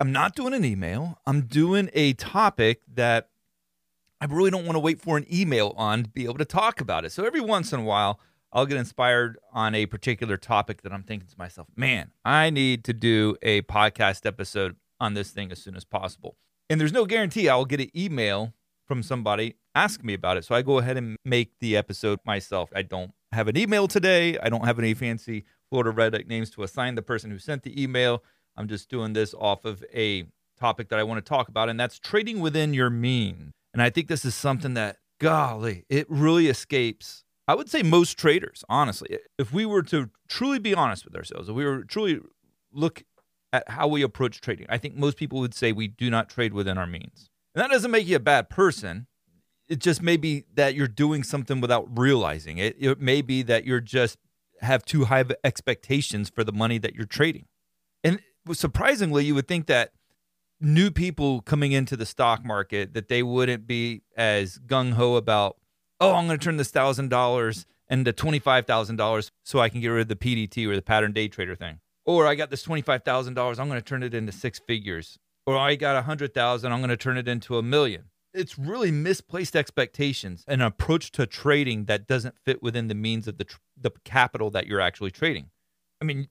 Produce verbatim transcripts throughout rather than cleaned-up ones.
I'm not doing an email. I'm doing a topic that I really don't want to wait for an email on to be able to talk about it. So every once in a while, I'll get inspired on a particular topic that I'm thinking to myself, man, I need to do a podcast episode on this thing as soon as possible. And there's no guarantee I will get an email from somebody asking me about it. So I go ahead and make the episode myself. I don't have an email today. I don't have any fancy Florida Redneck names to assign the person who sent the email. I'm just doing this off of a topic that I want to talk about, and that's trading within your mean. And I think this is something that, golly, it really escapes, I would say, most traders, honestly. If we were to truly be honest with ourselves, if we were to truly look at how we approach trading, I think most people would say we do not trade within our means. And that doesn't make you a bad person. It just may be that you're doing something without realizing it. It may be that you're just have too high of expectations for the money that you're trading. And surprisingly, you would think that new people coming into the stock market, that they wouldn't be as gung-ho about, oh, I'm going to turn this one thousand dollars into twenty-five thousand dollars so I can get rid of the P D T or the pattern day trader thing. Or I got this twenty-five thousand dollars, I'm going to turn it into six figures. Or I got one hundred thousand dollars, I'm going to turn it into a million. It's really misplaced expectations, an approach to trading that doesn't fit within the means of the tr- the capital that you're actually trading. I mean,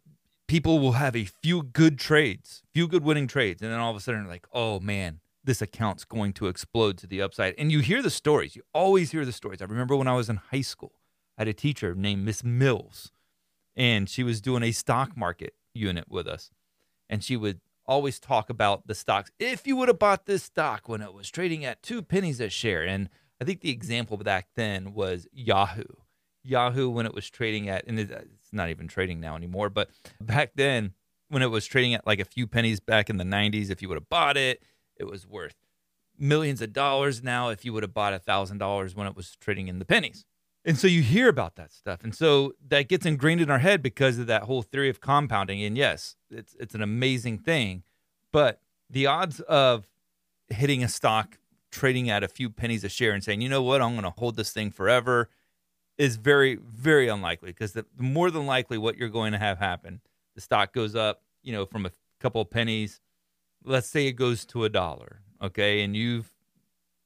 people will have a few good trades, few good winning trades, and then all of a sudden, like, oh man, this account's going to explode to the upside. And you hear the stories. You always hear the stories. I remember when I was in high school, I had a teacher named Missus Mills, and she was doing a stock market unit with us. And she would always talk about the stocks. If you would have bought this stock when it was trading at two pennies a share, and I think the example back then was Yahoo. Yahoo, when it was trading at, and it's not even trading now anymore, but back then when it was trading at like a few pennies back in the nineties, if you would have bought it, it was worth millions of dollars now if you would have bought one thousand dollars when it was trading in the pennies. And so you hear about that stuff. And so that gets ingrained in our head because of that whole theory of compounding. And yes, it's it's an amazing thing, but the odds of hitting a stock trading at a few pennies a share and saying, you know what, I'm going to hold this thing forever, is very, very unlikely, because the more than likely what you're going to have happen, the stock goes up, you know, from a couple of pennies, let's say it goes to a dollar, okay, and you've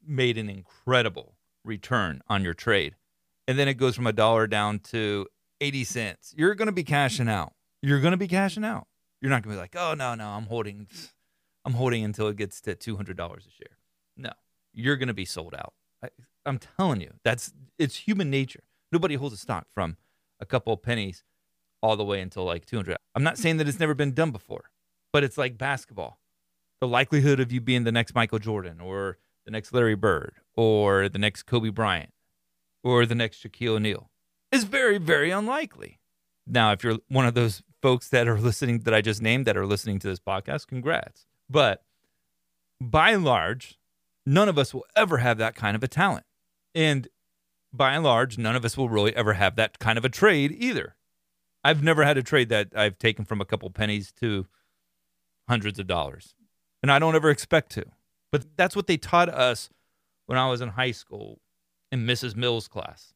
made an incredible return on your trade. And then it goes from a dollar down to eighty cents. You're going to be cashing out. You're going to be cashing out. You're not going to be like, oh, no, no, I'm holding, I'm holding until it gets to two hundred dollars a share. No, you're going to be sold out. I, I'm telling you, that's it's human nature. Nobody holds a stock from a couple of pennies all the way until like two hundred. I'm not saying that it's never been done before, but it's like basketball. The likelihood of you being the next Michael Jordan or the next Larry Bird or the next Kobe Bryant or the next Shaquille O'Neal is very, very unlikely. Now, if you're one of those folks that are listening that I just named that are listening to this podcast, congrats. But by and large, none of us will ever have that kind of a talent. And by and large, none of us will really ever have that kind of a trade either. I've never had a trade that I've taken from a couple pennies to hundreds of dollars, and I don't ever expect to. But that's what they taught us when I was in high school in Missus Mills' class.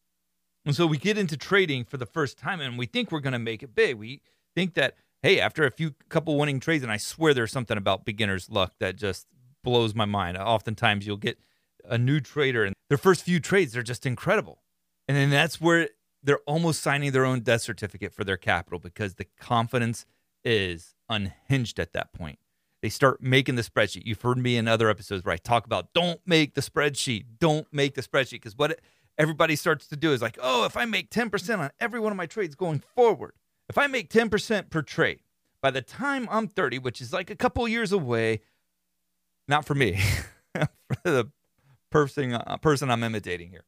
And so we get into trading for the first time, and we think we're going to make it big. We think that, hey, after a few couple winning trades, and I swear there's something about beginner's luck that just blows my mind. Oftentimes you'll get a new trader, and their first few trades, they're just incredible. And then that's where they're almost signing their own death certificate for their capital, because the confidence is unhinged at that point. They start making the spreadsheet. You've heard me in other episodes where I talk about don't make the spreadsheet. Don't make the spreadsheet, because what it, everybody starts to do is like, oh, if I make ten percent on every one of my trades going forward, if I make ten percent per trade, by the time I'm thirty, which is like a couple years away, not for me, for the person, uh, person I'm imitating here.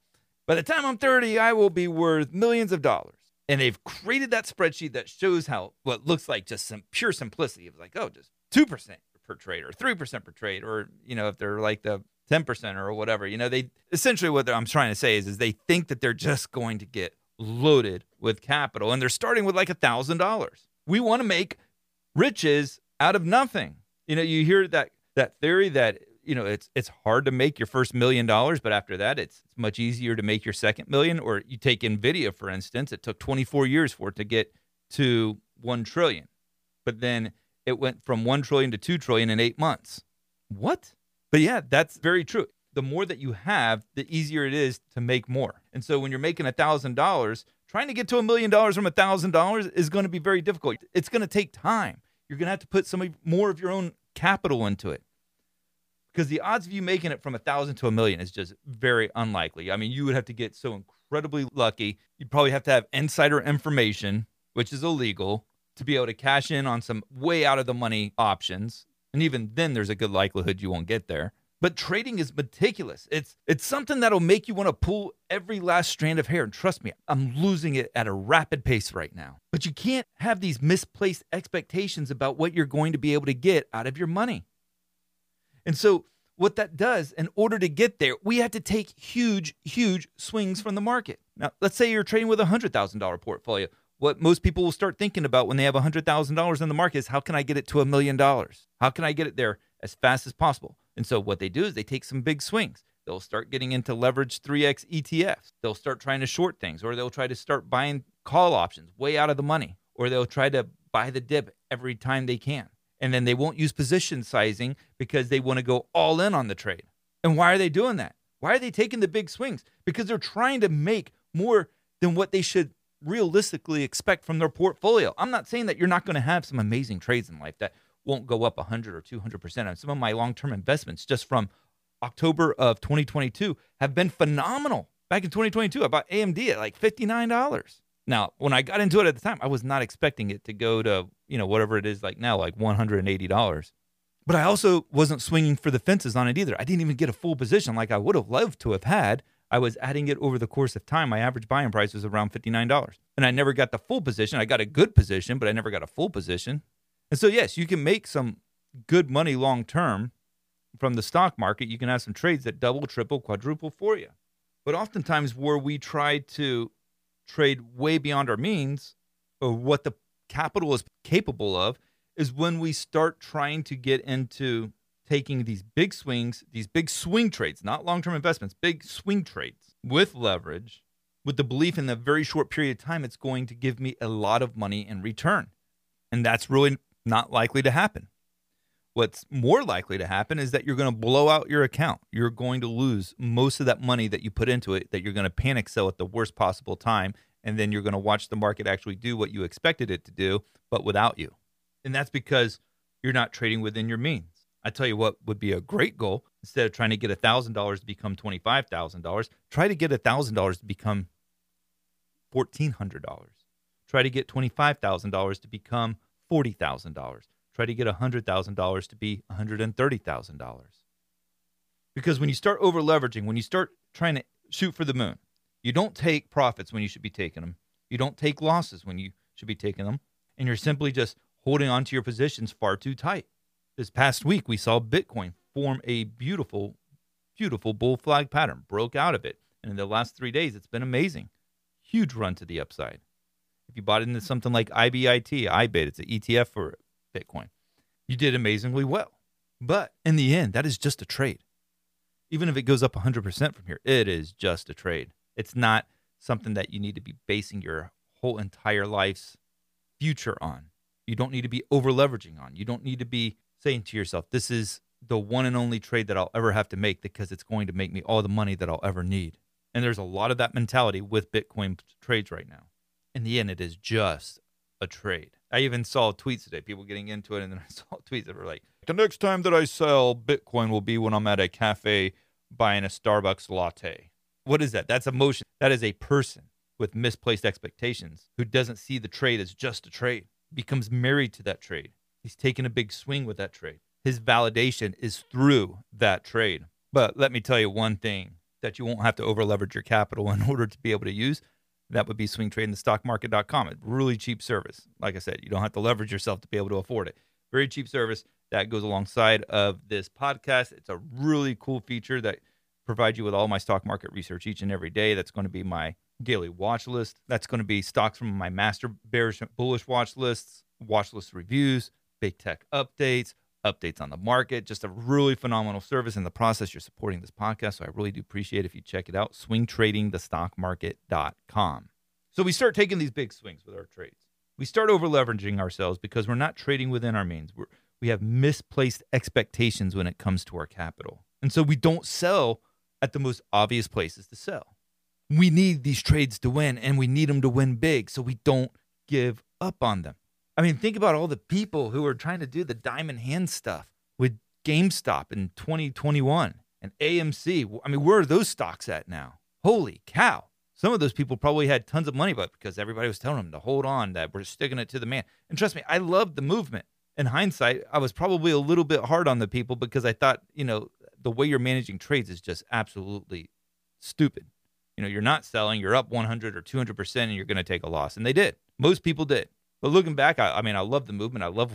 By the time I'm thirty, I will be worth millions of dollars. And they've created that spreadsheet that shows how what looks like just some pure simplicity. It was like, oh, just two percent, per trade or three percent per trade, or, you know, if they're like the ten percent or whatever, you know, they essentially what I'm trying to say is, is they think that they're just going to get loaded with capital, and they're starting with like a thousand dollars. We want to make riches out of nothing. You know, you hear that, that theory that, you know, it's, it's hard to make your first million dollars, but after that, it's, it's much easier to make your second million. Or you take NVIDIA, for instance, it took twenty-four years for it to get to one trillion, but then it went from one trillion to two trillion in eight months. What? But yeah, that's very true. The more that you have, the easier it is to make more. And so when you're making a thousand dollars, trying to get to a million dollars from a thousand dollars is going to be very difficult. It's going to take time. You're going to have to put some more of your own capital into it, because the odds of you making it from a thousand to a million is just very unlikely. I mean, you would have to get so incredibly lucky. You'd probably have to have insider information, which is illegal, to be able to cash in on some way out of the money options. And even then, there's a good likelihood you won't get there. But trading is meticulous. It's it's something that'll make you want to pull every last strand of hair. And trust me, I'm losing it at a rapid pace right now. But you can't have these misplaced expectations about what you're going to be able to get out of your money. And so what that does, in order to get there, we have to take huge, huge swings from the market. Now, let's say you're trading with a one hundred thousand dollars portfolio. What most people will start thinking about when they have one hundred thousand dollars in the market is, how can I get it to a million dollars? How can I get it there as fast as possible? And so what they do is they take some big swings. They'll start getting into leveraged three X E T Fs. They'll start trying to short things, or they'll try to start buying call options way out of the money, or they'll try to buy the dip every time they can. And then they won't use position sizing because they want to go all in on the trade. And why are they doing that? Why are they taking the big swings? Because they're trying to make more than what they should realistically expect from their portfolio. I'm not saying that you're not going to have some amazing trades in life that won't go up one hundred or two hundred percent. And some of my long-term investments just from October of twenty twenty-two have been phenomenal. Back in twenty twenty-two, I bought A M D at like fifty-nine dollars. Now, when I got into it at the time, I was not expecting it to go to, you know, whatever it is like now, like one hundred eighty dollars. But I also wasn't swinging for the fences on it either. I didn't even get a full position like I would have loved to have had. I was adding it over the course of time. My average buying price was around fifty-nine dollars. And I never got the full position. I got a good position, but I never got a full position. And so, yes, you can make some good money long-term from the stock market. You can have some trades that double, triple, quadruple for you. But oftentimes where we try to trade way beyond our means, or what the capital is capable of, is when we start trying to get into taking these big swings, these big swing trades, not long-term investments, big swing trades with leverage, with the belief in a very short period of time, it's going to give me a lot of money in return. And that's really not likely to happen. What's more likely to happen is that you're going to blow out your account. You're going to lose most of that money that you put into it, that you're going to panic sell at the worst possible time, and then you're going to watch the market actually do what you expected it to do, but without you. And that's because you're not trading within your means. I tell you what would be a great goal. Instead of trying to get one thousand dollars to become twenty-five thousand dollars, try to get one thousand dollars to become one thousand four hundred dollars. Try to get twenty-five thousand dollars to become forty thousand dollars. Try to get one hundred thousand dollars to be one hundred thirty thousand dollars. Because when you start over leveraging, when you start trying to shoot for the moon, you don't take profits when you should be taking them. You don't take losses when you should be taking them. And you're simply just holding on to your positions far too tight. This past week, we saw Bitcoin form a beautiful, beautiful bull flag pattern, broke out of it. And in the last three days, it's been amazing. Huge run to the upside. If you bought into something like I B I T, I B I T, it's an E T F for Bitcoin, you did amazingly well. But in the end, that is just a trade. Even if it goes up one hundred percent from here, it is just a trade. It's not something that you need to be basing your whole entire life's future on. You don't need to be over leveraging on. You don't need to be saying to yourself, this is the one and only trade that I'll ever have to make because it's going to make me all the money that I'll ever need. And there's a lot of that mentality with Bitcoin trades right now. In the end, it is just a trade. I even saw tweets today, people getting into it, and then I saw tweets that were like, the next time that I sell Bitcoin will be when I'm at a cafe buying a Starbucks latte. What is that? That's emotion. That is a person with misplaced expectations who doesn't see the trade as just a trade, becomes married to that trade. He's taking a big swing with that trade. His validation is through that trade. But let me tell you one thing that you won't have to over leverage your capital in order to be able to use. That would be swing trading the stock market dot com. It's really cheap service. Like I said, you don't have to leverage yourself to be able to afford it. Very cheap service that goes alongside of this podcast. It's a really cool feature that provides you with all my stock market research each and every day. That's going to be my daily watch list. That's going to be stocks from my master bearish and bullish watch lists, watch list reviews, big tech updates, updates on the market. Just a really phenomenal service. In the process, you're supporting this podcast, so I really do appreciate it if you check it out, swing trading the stock market dot com. So we start taking these big swings with our trades. We start over-leveraging ourselves because we're not trading within our means. We're, we have misplaced expectations when it comes to our capital. And so we don't sell at the most obvious places to sell. We need these trades to win, and we need them to win big, so we don't give up on them. I mean, think about all the people who are trying to do the diamond hand stuff with GameStop in twenty twenty-one and A M C. I mean, where are those stocks at now? Holy cow. Some of those people probably had tons of money, but because everybody was telling them to hold on, that we're sticking it to the man. And trust me, I loved the movement. In hindsight, I was probably a little bit hard on the people because I thought, you know, the way you're managing trades is just absolutely stupid. You know, you're not selling, you're up one hundred or two hundred percent and you're going to take a loss. And they did. Most people did. But looking back, I, I mean, I love the movement. I love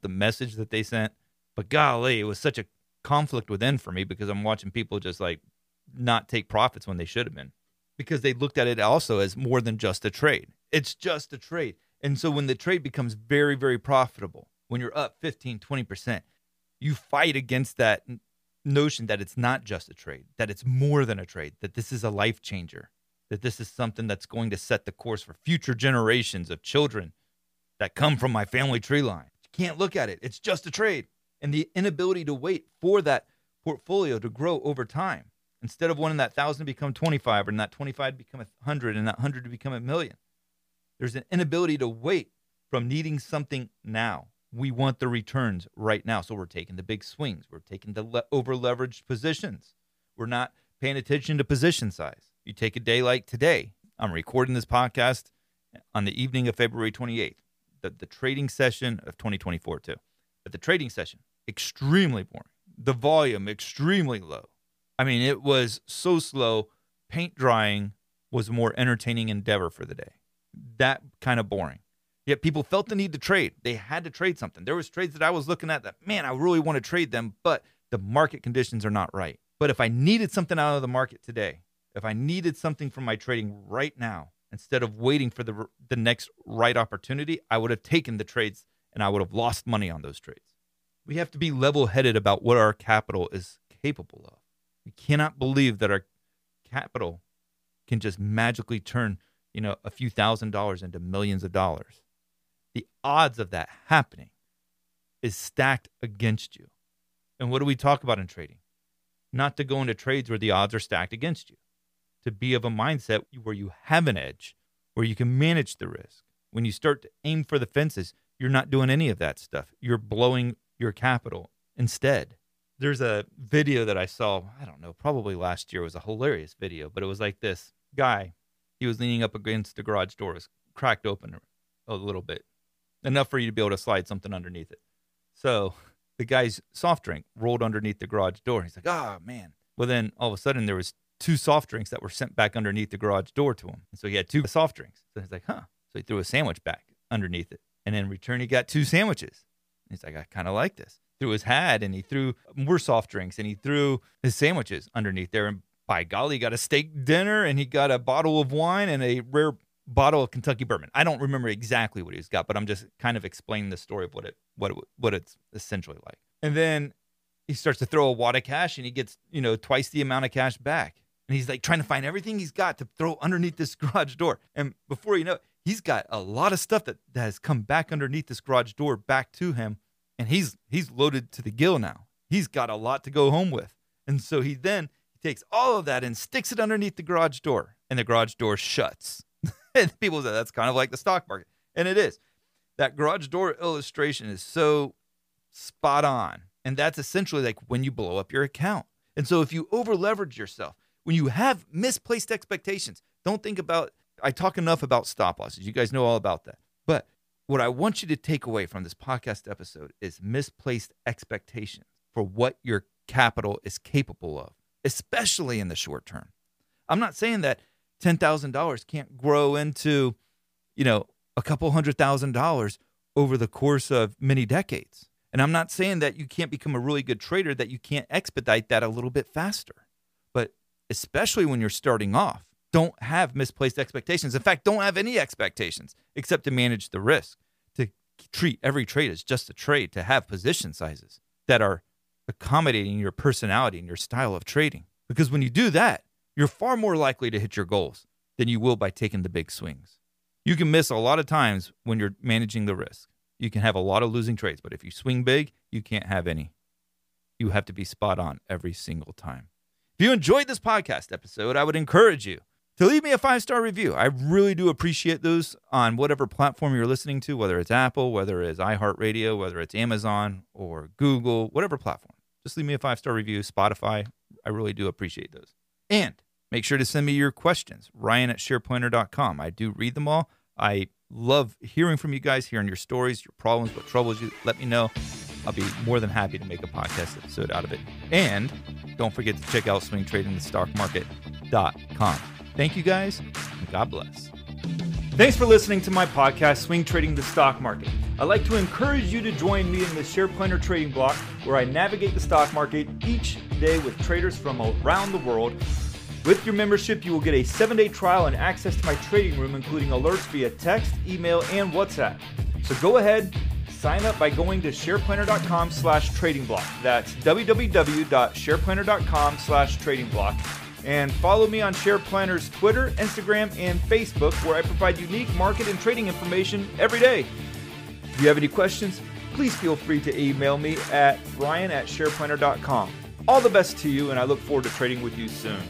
the message that they sent. But golly, it was such a conflict within for me because I'm watching people just like not take profits when they should have been because they looked at it also as more than just a trade. It's just a trade. And so when the trade becomes very, very profitable, when you're up fifteen, twenty percent, you fight against that notion that it's not just a trade, that it's more than a trade, that this is a life changer, that this is something that's going to set the course for future generations of children that come from my family tree line. You can't look at it. It's just a trade. And the inability to wait for that portfolio to grow over time. Instead of wanting that thousand to become twenty-five and that twenty-five to become a hundred and that hundred to become a million, there's an inability to wait from needing something now. We want the returns right now. So we're taking the big swings. We're taking the le- over-leveraged positions. We're not paying attention to position size. You take a day like today. I'm recording this podcast on the evening of February twenty-eighth, the, the trading session of twenty twenty-four too. But the trading session, extremely boring. The volume, extremely low. I mean, it was so slow. Paint drying was a more entertaining endeavor for the day. That kind of boring. Yet people felt the need to trade. They had to trade something. There was trades that I was looking at that, man, I really want to trade them, but the market conditions are not right. But if I needed something out of the market today, if I needed something from my trading right now, instead of waiting for the the next right opportunity, I would have taken the trades and I would have lost money on those trades. We have to be level-headed about what our capital is capable of. We cannot believe that our capital can just magically turn, you know, a few thousand dollars into millions of dollars. The odds of that happening is stacked against you. And what do we talk about in trading? Not to go into trades where the odds are stacked against you. To be of a mindset where you have an edge, where you can manage the risk. When you start to aim for the fences, you're not doing any of that stuff. You're blowing your capital instead. There's a video that I saw, I don't know, probably last year. It was a hilarious video, but it was like this guy. He was leaning up against the garage door. It was cracked open a little bit. Enough for you to be able to slide something underneath it. So the guy's soft drink rolled underneath the garage door. He's like, oh, man. Well, then all of a sudden there was two soft drinks that were sent back underneath the garage door to him. And so he had two soft drinks. So he's like, huh. So he threw a sandwich back underneath it. And in return, he got two sandwiches. And he's like, I kind of like this. Threw his hat and he threw more soft drinks and he threw his sandwiches underneath there. And by golly, he got a steak dinner and he got a bottle of wine and a rare bottle of Kentucky bourbon. I don't remember exactly what he's got, but I'm just kind of explaining the story of what it what it, what it's essentially like. And then he starts to throw a wad of cash and he gets, you know, twice the amount of cash back. And he's like trying to find everything he's got to throw underneath this garage door. And before you know it, he's got a lot of stuff that, that has come back underneath this garage door back to him. And he's he's loaded to the gill now. He's got a lot to go home with. And so he then he takes all of that and sticks it underneath the garage door. And the garage door shuts. And people say that's kind of like the stock market. And it is. That garage door illustration is so spot on. And that's essentially like when you blow up your account. And so if you over leverage yourself, when you have misplaced expectations, don't think about, I talk enough about stop losses. You guys know all about that. But what I want you to take away from this podcast episode is misplaced expectations for what your capital is capable of, especially in the short term. I'm not saying that ten thousand dollars can't grow into, you know, a couple hundred thousand dollars over the course of many decades. And I'm not saying that you can't become a really good trader, that you can't expedite that a little bit faster. But especially when you're starting off, don't have misplaced expectations. In fact, don't have any expectations except to manage the risk, to treat every trade as just a trade, to have position sizes that are accommodating your personality and your style of trading. Because when you do that, you're far more likely to hit your goals than you will by taking the big swings. You can miss a lot of times when you're managing the risk. You can have a lot of losing trades, but if you swing big, you can't have any. You have to be spot on every single time. If you enjoyed this podcast episode, I would encourage you to leave me a five-star review. I really do appreciate those on whatever platform you're listening to, whether it's Apple, whether it's iHeartRadio, whether it's Amazon or Google, whatever platform. Just leave me a five-star review, Spotify. I really do appreciate those. And make sure to send me your questions, Ryan at SharePlanner dot com. I do read them all. I love hearing from you guys, hearing your stories, your problems, what troubles you. Let me know. I'll be more than happy to make a podcast episode out of it. And don't forget to check out swing trading the stock market dot com. Thank you guys, and God bless. Thanks for listening to my podcast, Swing Trading the Stock Market. I'd like to encourage you to join me in the SharePlanner trading block, where I navigate the stock market each day with traders from around the world. With your membership, you will get a seven-day trial and access to my trading room, including alerts via text, email, and WhatsApp. So go ahead, sign up by going to shareplanner dot com slash trading block. That's w w w dot shareplanner dot com slash trading block. And follow me on SharePlanner's Twitter, Instagram, and Facebook, where I provide unique market and trading information every day. If you have any questions, please feel free to email me at Ryan at shareplanner dot com. All the best to you, and I look forward to trading with you soon.